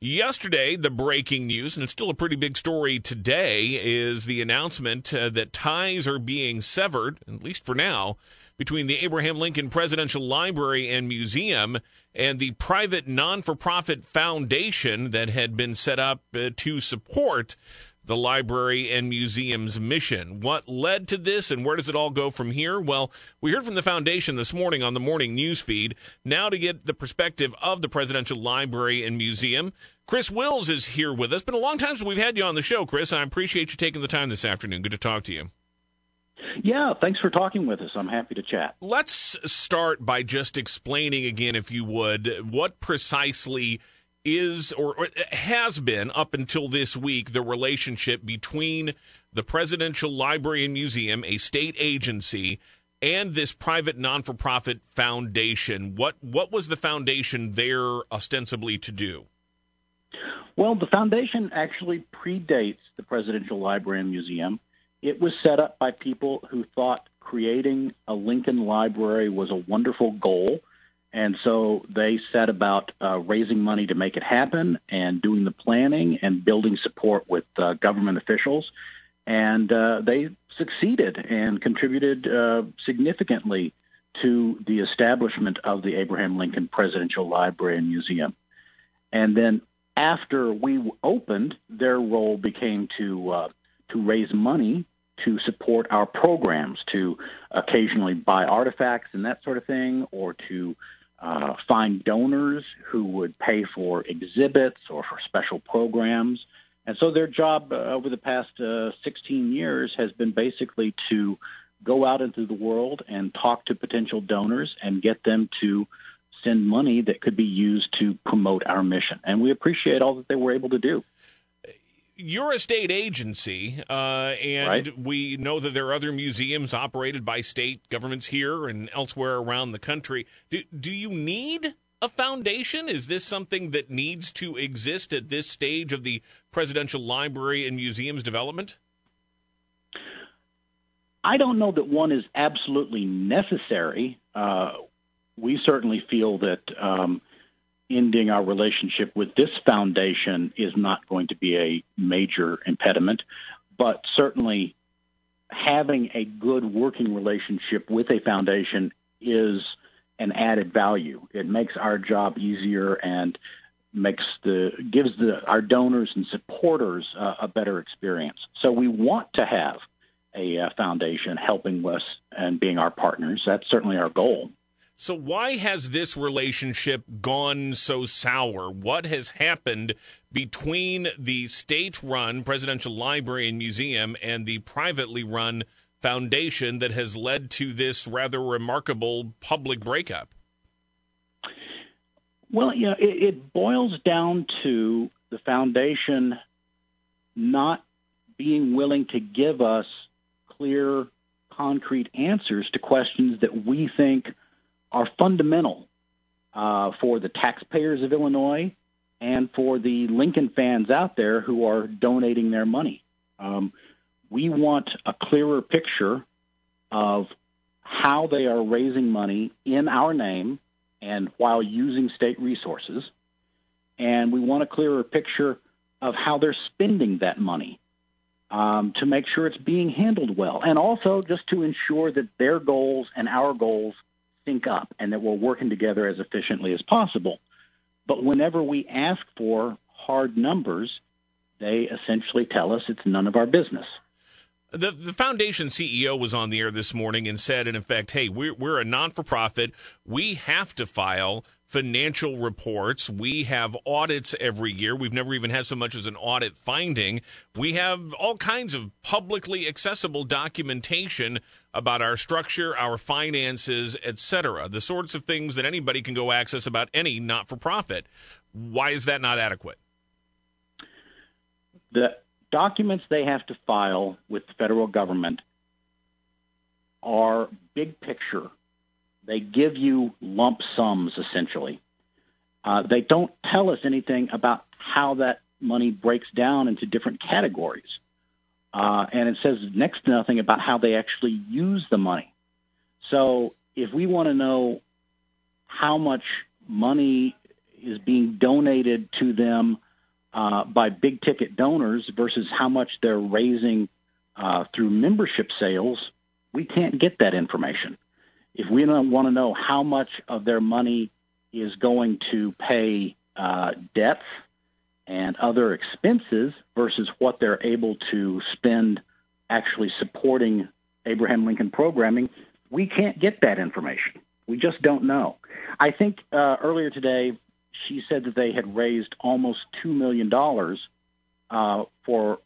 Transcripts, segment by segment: Yesterday, the breaking news, and it's still a pretty big story today, is the announcement that ties are being severed, at least for now, between the Abraham Lincoln Presidential Library and Museum and the private non-for-profit foundation that had been set up to support the library and museum's mission. What led to this, and where does it all go from here? Well, we heard from the foundation this morning on the morning news feed. Now to get the perspective of the Presidential Library and Museum, Chris Wills is here with us. Been a long time since we've had you on the show, Chris. I appreciate you taking the time this afternoon. Good to talk to you. Yeah, thanks for talking with us. I'm happy to chat. Let's start by just explaining again, if you would, what precisely is or has been up until this week the relationship between the Presidential Library and Museum, a state agency, and this private non-for-profit foundation. What was the foundation there ostensibly to do? Well, the foundation actually predates the Presidential Library and Museum. It was set up by people who thought creating a Lincoln Library was a wonderful goal, and so they set about raising money to make it happen and doing the planning and building support with government officials. And they succeeded and contributed significantly to the establishment of the Abraham Lincoln Presidential Library and Museum. And then after we opened, their role became to raise money to support our programs, to occasionally buy artifacts and that sort of thing, or to find donors who would pay for exhibits or for special programs. And so their job over the past 16 years has been basically to go out into the world and talk to potential donors and get them to send money that could be used to promote our mission. And we appreciate all that they were able to do. You're a state agency, and right. We know that there are other museums operated by state governments here and elsewhere around the country. Do you need a foundation? Is this something that needs to exist at this stage of the Presidential Library and Museum's development? I don't know that one is absolutely necessary. We certainly feel that ending our relationship with this foundation is not going to be a major impediment, but certainly having a good working relationship with a foundation is an added value. It makes our job easier and gives our donors and supporters a better experience. So we want to have a foundation helping us and being our partners. That's certainly our goal. So why has this relationship gone so sour? What has happened between the state-run Presidential Library and Museum and the privately-run foundation that has led to this rather remarkable public breakup? Well, yeah, it boils down to the foundation not being willing to give us clear, concrete answers to questions that we think are fundamental for the taxpayers of Illinois and for the Lincoln fans out there who are donating their money. We want a clearer picture of how they are raising money in our name and while using state resources, and we want a clearer picture of how they're spending that money to make sure it's being handled well, and also just to ensure that their goals and our goals sync up and that we're working together as efficiently as possible. But whenever we ask for hard numbers, they essentially tell us it's none of our business. The foundation CEO was on the air this morning and said, in effect, hey, we're a non-for-profit. We have to file financial reports. We have audits every year. We've never even had so much as an audit finding. We have all kinds of publicly accessible documentation about our structure, our finances, etc., the sorts of things that anybody can go access about any not-for-profit. Why is that not adequate? The documents they have to file with the federal government are big picture. They give you lump sums, essentially. They don't tell us anything about how that money breaks down into different categories. And it says next to nothing about how they actually use the money. So if we want to know how much money is being donated to them by big-ticket donors versus how much they're raising through membership sales, we can't get that information. If we don't want to know how much of their money is going to pay debts and other expenses versus what they're able to spend actually supporting Abraham Lincoln programming, we can't get that information. We just don't know. I think earlier today she said that they had raised almost $2 million for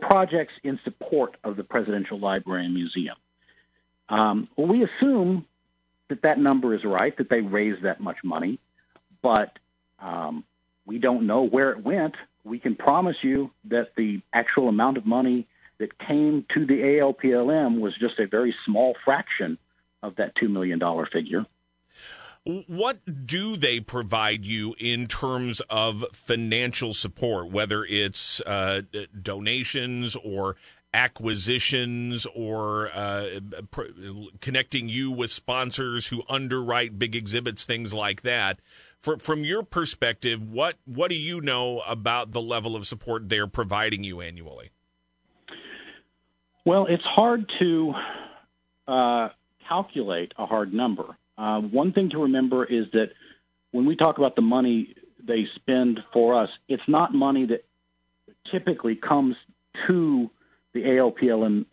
projects in support of the Presidential Library and Museum. We assume that that number is right, that they raised that much money, but we don't know where it went. We can promise you that the actual amount of money that came to the ALPLM was just a very small fraction of that $2 million figure. What do they provide you in terms of financial support, whether it's donations or acquisitions or connecting you with sponsors who underwrite big exhibits, things like that? From your perspective, what do you know about the level of support they're providing you annually? Well, it's hard to calculate a hard number. One thing to remember is that when we talk about the money they spend for us, it's not money that typically comes to the ALPLM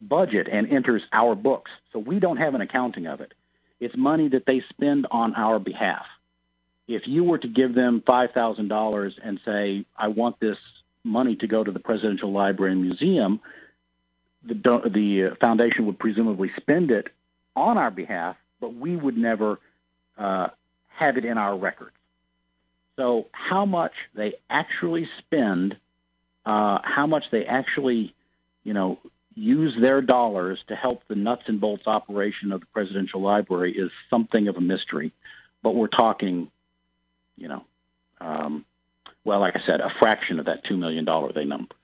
budget and enters our books. So we don't have an accounting of it. It's money that they spend on our behalf. If you were to give them $5,000 and say, I want this money to go to the Presidential Library and Museum, the foundation would presumably spend it on our behalf, but we would never have it in our records. So how much they actually spend, how much they actually, use their dollars to help the nuts and bolts operation of the Presidential Library is something of a mystery. But we're talking, like I said, a fraction of that $2 million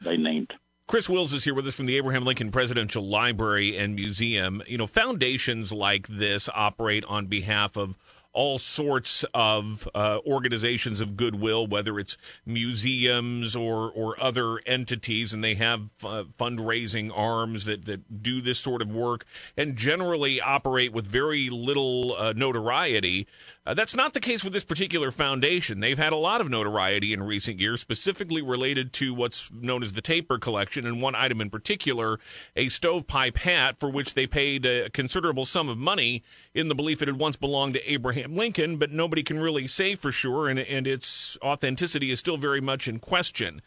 they named. Chris Wills is here with us from the Abraham Lincoln Presidential Library and Museum. Foundations like this operate on behalf of all sorts of organizations of goodwill, whether it's museums or other entities, and they have fundraising arms that do this sort of work and generally operate with very little notoriety. That's not the case with this particular foundation. They've had a lot of notoriety in recent years, specifically related to what's known as the Taper Collection, and one item in particular, a stovepipe hat for which they paid a considerable sum of money in the belief it had once belonged to Abraham Lincoln, but nobody can really say for sure, and its authenticity is still very much in question.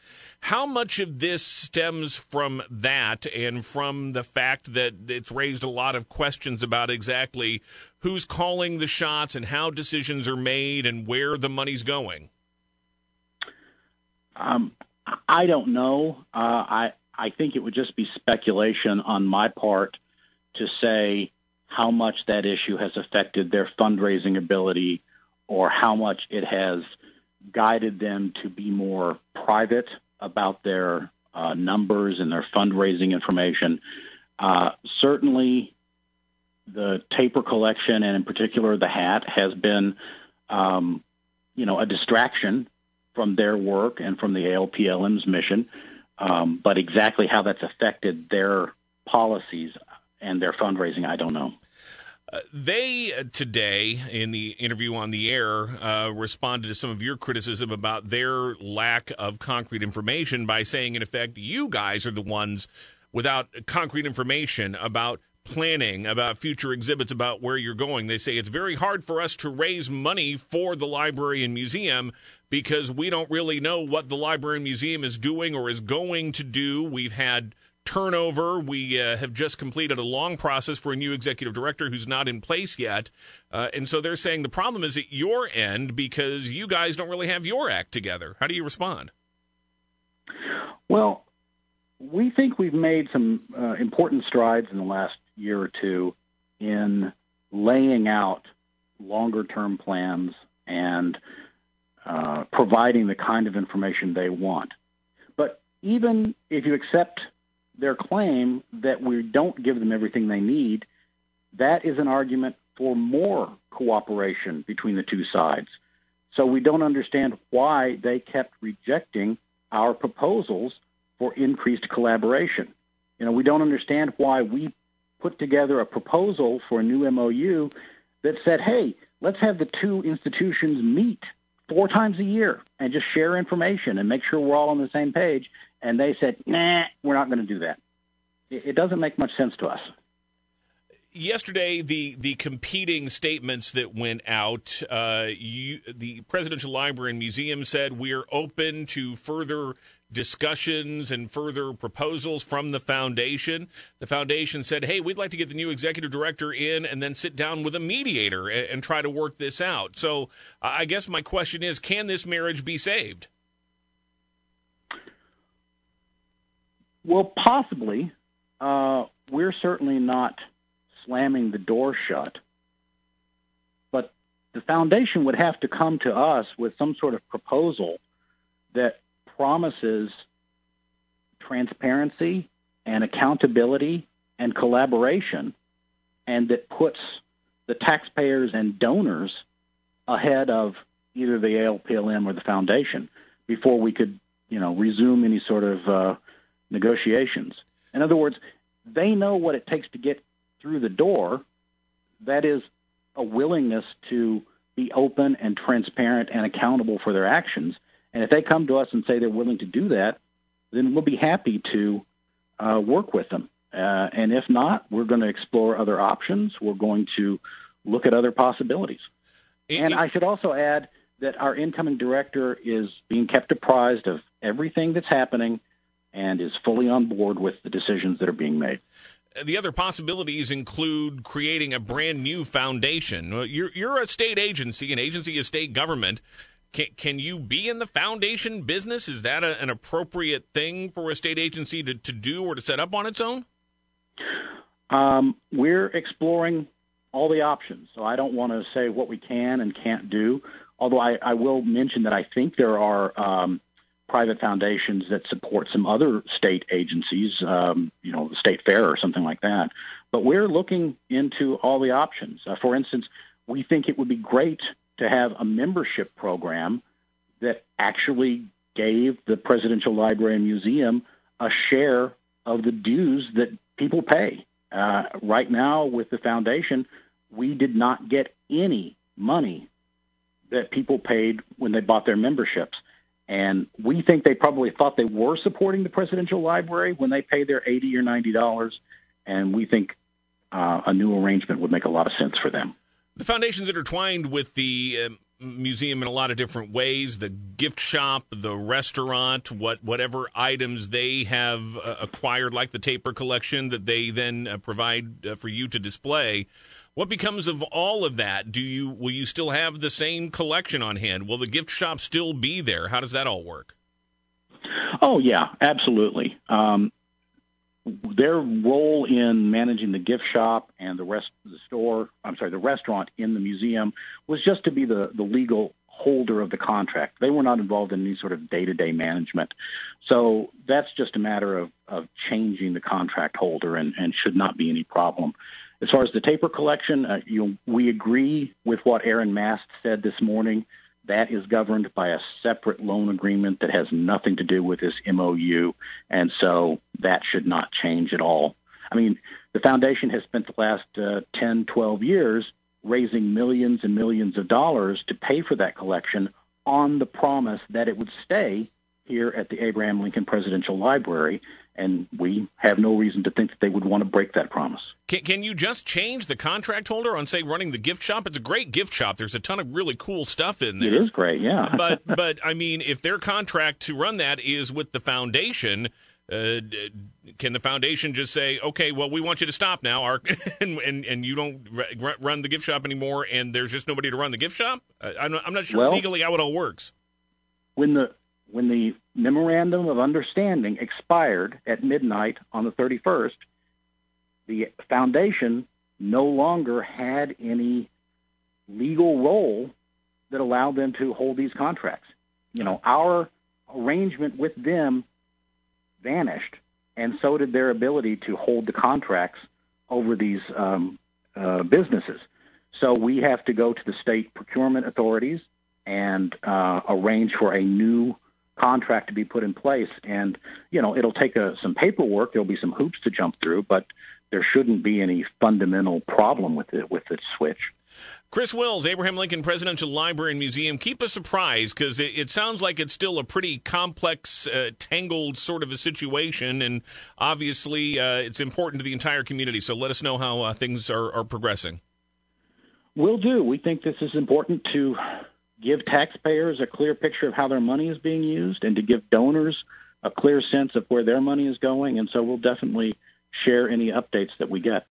How much of this stems from that and from the fact that it's raised a lot of questions about exactly who's calling the shots and how decisions are made and where the money's going? I don't know. I think it would just be speculation on my part to say how much that issue has affected their fundraising ability or how much it has guided them to be more private about their numbers and their fundraising information. Certainly, the Taper Collection, and in particular the hat, has been, a distraction from their work and from the ALPLM's mission. But exactly how that's affected their policies and their fundraising, I don't know. They today, in the interview on the air, responded to some of your criticism about their lack of concrete information by saying, in effect, you guys are the ones without concrete information about planning, about future exhibits, about where you're going. They say it's very hard for us to raise money for the library and museum because we don't really know what the library and museum is doing or is going to do. We've had turnover. We have just completed a long process for a new executive director who's not in place yet. And so they're saying the problem is at your end because you guys don't really have your act together. How do you respond? Well, we think we've made some important strides in the last year or two in laying out longer-term plans and providing the kind of information they want. But even if you accept their claim that we don't give them everything they need, that is an argument for more cooperation between the two sides. So we don't understand why they kept rejecting our proposals for increased collaboration. You know, we don't understand why we put together a proposal for a new MOU that said, hey, let's have the two institutions meet 4 times a year and just share information and make sure we're all on the same page. And they said, nah, we're not going to do that. It doesn't make much sense to us. Yesterday, the competing statements that went out, the Presidential Library and Museum said we are open to further discussions and further proposals from the foundation. The foundation said, hey, we'd like to get the new executive director in and then sit down with a mediator and try to work this out. So I guess my question is, can this marriage be saved? Well, possibly. We're certainly not slamming the door shut. But the foundation would have to come to us with some sort of proposal that promises transparency and accountability and collaboration, and that puts the taxpayers and donors ahead of either the ALPLM or the foundation before we could, you know, resume any sort of negotiations. In other words, they know what it takes to get through the door, that is a willingness to be open and transparent and accountable for their actions. And if they come to us and say they're willing to do that, then we'll be happy to work with them. And if not, we're going to explore other options. We're going to look at other possibilities. And I should also add that our incoming director is being kept apprised of everything that's happening and is fully on board with the decisions that are being made. The other possibilities include creating a brand new foundation. You're a state agency, an agency of state government. Can you be in the foundation business? Is that an appropriate thing for a state agency to do or to set up on its own? We're exploring all the options, so I don't want to say what we can and can't do, although I will mention that I think there are private foundations that support some other state agencies, you know, the state fair or something like that. But we're looking into all the options. For instance, we think it would be great to have a membership program that actually gave the Presidential Library and Museum a share of the dues that people pay. Right now with the foundation, we did not get any money that people paid when they bought their memberships. And we think they probably thought they were supporting the Presidential Library when they pay their $80 or $90, and we think a new arrangement would make a lot of sense for them. The foundation's intertwined with the museum in a lot of different ways, the gift shop, the restaurant, whatever items they have acquired, like the Taper Collection, that they then provide for you to display. What becomes of all of that? Will you still have the same collection on hand? Will the gift shop still be there? How does that all work? Oh, yeah, absolutely. Their role in managing the gift shop and the restaurant in the museum was just to be the legal holder of the contract. They were not involved in any sort of day-to-day management. So that's just a matter of changing the contract holder and should not be any problem. As far as the Taper Collection, we agree with what Aaron Mast said this morning. That is governed by a separate loan agreement that has nothing to do with this MOU, and so that should not change at all. I mean, the foundation has spent the last 10, 12 years raising millions and millions of dollars to pay for that collection on the promise that it would stay here at the Abraham Lincoln Presidential Library, and we have no reason to think that they would want to break that promise. Can you just change the contract holder on, say, running the gift shop? It's a great gift shop. There's a ton of really cool stuff in there. It is great, yeah. But I mean, if their contract to run that is with the foundation, can the foundation just say, okay, well, we want you to stop now, and you don't run the gift shop anymore, and there's just nobody to run the gift shop? I'm not sure legally how it all works. When the Memorandum of Understanding expired at midnight on the 31st, the foundation no longer had any legal role that allowed them to hold these contracts. You know, our arrangement with them vanished, and so did their ability to hold the contracts over these businesses. So we have to go to the state procurement authorities and arrange for a new contract to be put in place. And, you know, it'll take some paperwork. There'll be some hoops to jump through, but there shouldn't be any fundamental problem with the switch. Chris Wills, Abraham Lincoln Presidential Library and Museum. Keep us surprised, because it sounds like it's still a pretty complex, tangled sort of a situation, and obviously it's important to the entire community. So let us know how things are progressing. Will do. We think this is important to give taxpayers a clear picture of how their money is being used, and to give donors a clear sense of where their money is going, and so we'll definitely share any updates that we get.